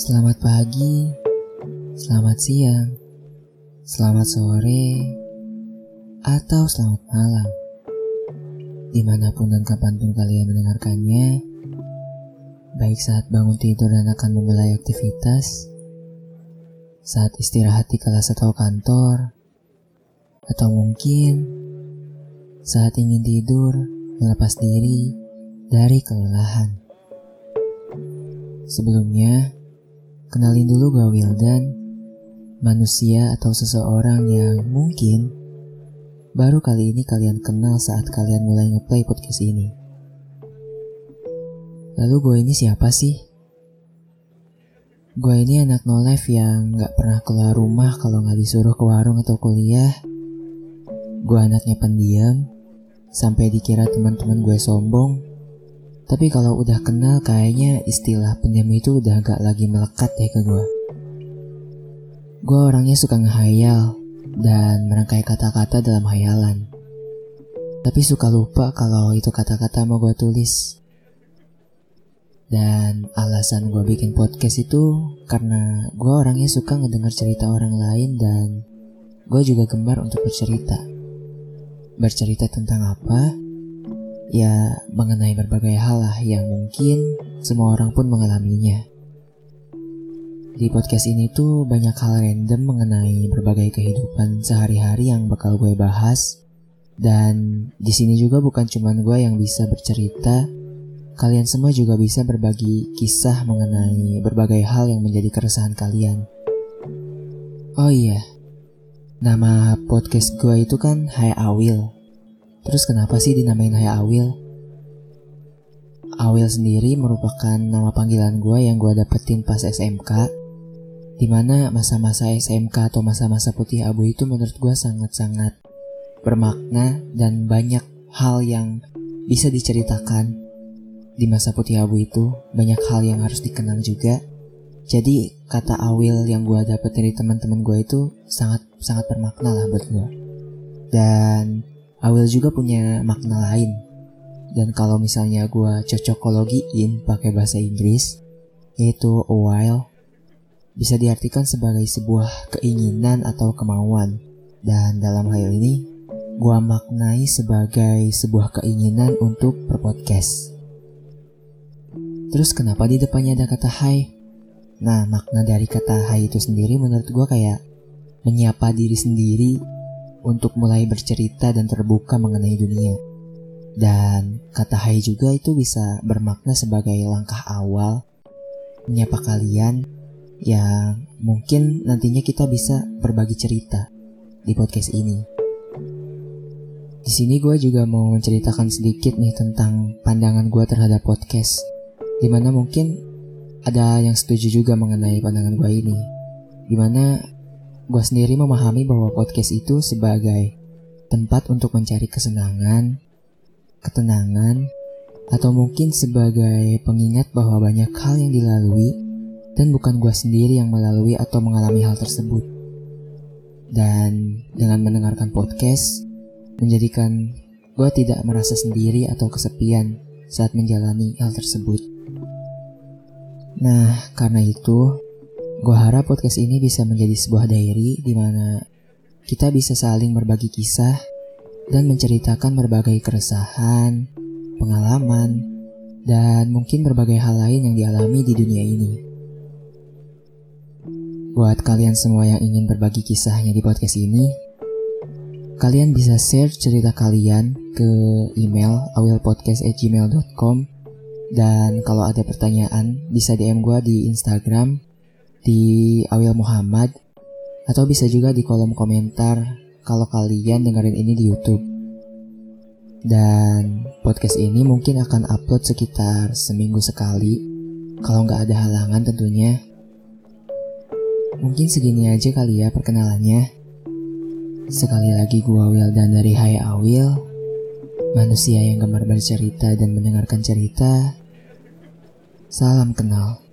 Selamat pagi, selamat siang, selamat sore, atau selamat malam. Dimanapun dan kapanpun kalian mendengarkannya, baik saat bangun tidur dan akan memulai aktivitas, saat istirahat di kelas atau kantor, atau mungkin saat ingin tidur, melepas diri dari kelelahan. Sebelumnya, kenalin dulu gue Wildan, manusia atau seseorang yang mungkin baru kali ini kalian kenal saat kalian mulai ngeplay podcast ini. Lalu gue ini siapa sih? Gue ini anak no life yang gak pernah keluar rumah kalau gak disuruh ke warung atau kuliah. Gue anaknya pendiam, sampai dikira teman-teman gue sombong. Tapi kalau udah kenal kayaknya istilah pendiam itu udah gak lagi melekat ya ke gue. Gue orangnya suka ngehayal dan merangkai kata-kata dalam hayalan. Tapi suka lupa kalau itu kata-kata mau gue tulis. Dan alasan gue bikin podcast itu karena gue orangnya suka ngedengar cerita orang lain dan gue juga gemar untuk bercerita. Bercerita tentang apa? Ya, mengenai berbagai hal lah yang mungkin semua orang pun mengalaminya. Di podcast ini tuh banyak hal random mengenai berbagai kehidupan sehari-hari yang bakal gue bahas. Dan di sini juga bukan cuman gue yang bisa bercerita, kalian semua juga bisa berbagi kisah mengenai berbagai hal yang menjadi keresahan kalian. Oh iya, nama podcast gue itu kan Hai Awil. Terus kenapa sih dinamain Hai Awil? Awil sendiri merupakan nama panggilan gue yang gue dapetin pas SMK, dimana masa-masa SMK atau masa-masa putih abu itu menurut gue sangat-sangat bermakna dan banyak hal yang bisa diceritakan. Di masa putih abu itu banyak hal yang harus dikenang juga. Jadi kata Awil yang gue dapet dari teman-teman gue itu sangat-sangat bermakna lah buat gue. Dan Awil juga punya makna lain. Dan kalau misalnya gue cocokologiin pakai bahasa Inggris, yaitu a while, bisa diartikan sebagai sebuah keinginan atau kemauan. Dan dalam hal ini, gue maknai sebagai sebuah keinginan untuk berpodcast. Terus kenapa di depannya ada kata hai? Nah, makna dari kata hai itu sendiri menurut gue kayak menyapa diri sendiri untuk mulai bercerita dan terbuka mengenai dunia. Dan kata hai juga itu bisa bermakna sebagai langkah awal menyapa kalian yang mungkin nantinya kita bisa berbagi cerita di podcast ini. Di sini gue juga mau menceritakan sedikit nih tentang pandangan gue terhadap podcast, dimana mungkin ada yang setuju juga mengenai pandangan gue ini, dimana gue sendiri memahami bahwa podcast itu sebagai tempat untuk mencari kesenangan, ketenangan, atau mungkin sebagai pengingat bahwa banyak hal yang dilalui dan bukan gue sendiri yang melalui atau mengalami hal tersebut. Dan dengan mendengarkan podcast, menjadikan gue tidak merasa sendiri atau kesepian saat menjalani hal tersebut. Nah, karena itu, gue harap podcast ini bisa menjadi sebuah diary di mana kita bisa saling berbagi kisah dan menceritakan berbagai keresahan, pengalaman, dan mungkin berbagai hal lain yang dialami di dunia ini. Buat kalian semua yang ingin berbagi kisahnya di podcast ini, kalian bisa share cerita kalian ke email awilpodcast@gmail.com dan kalau ada pertanyaan bisa DM gue di Instagram Di Awil Muhammad, atau bisa juga di kolom komentar kalau kalian dengerin ini di YouTube. Dan podcast ini mungkin akan upload sekitar seminggu sekali kalau nggak ada halangan tentunya. Mungkin segini aja kali ya perkenalannya. Sekali lagi gua Wildan dari Hai Awil, manusia yang gemar bercerita dan mendengarkan cerita. Salam kenal.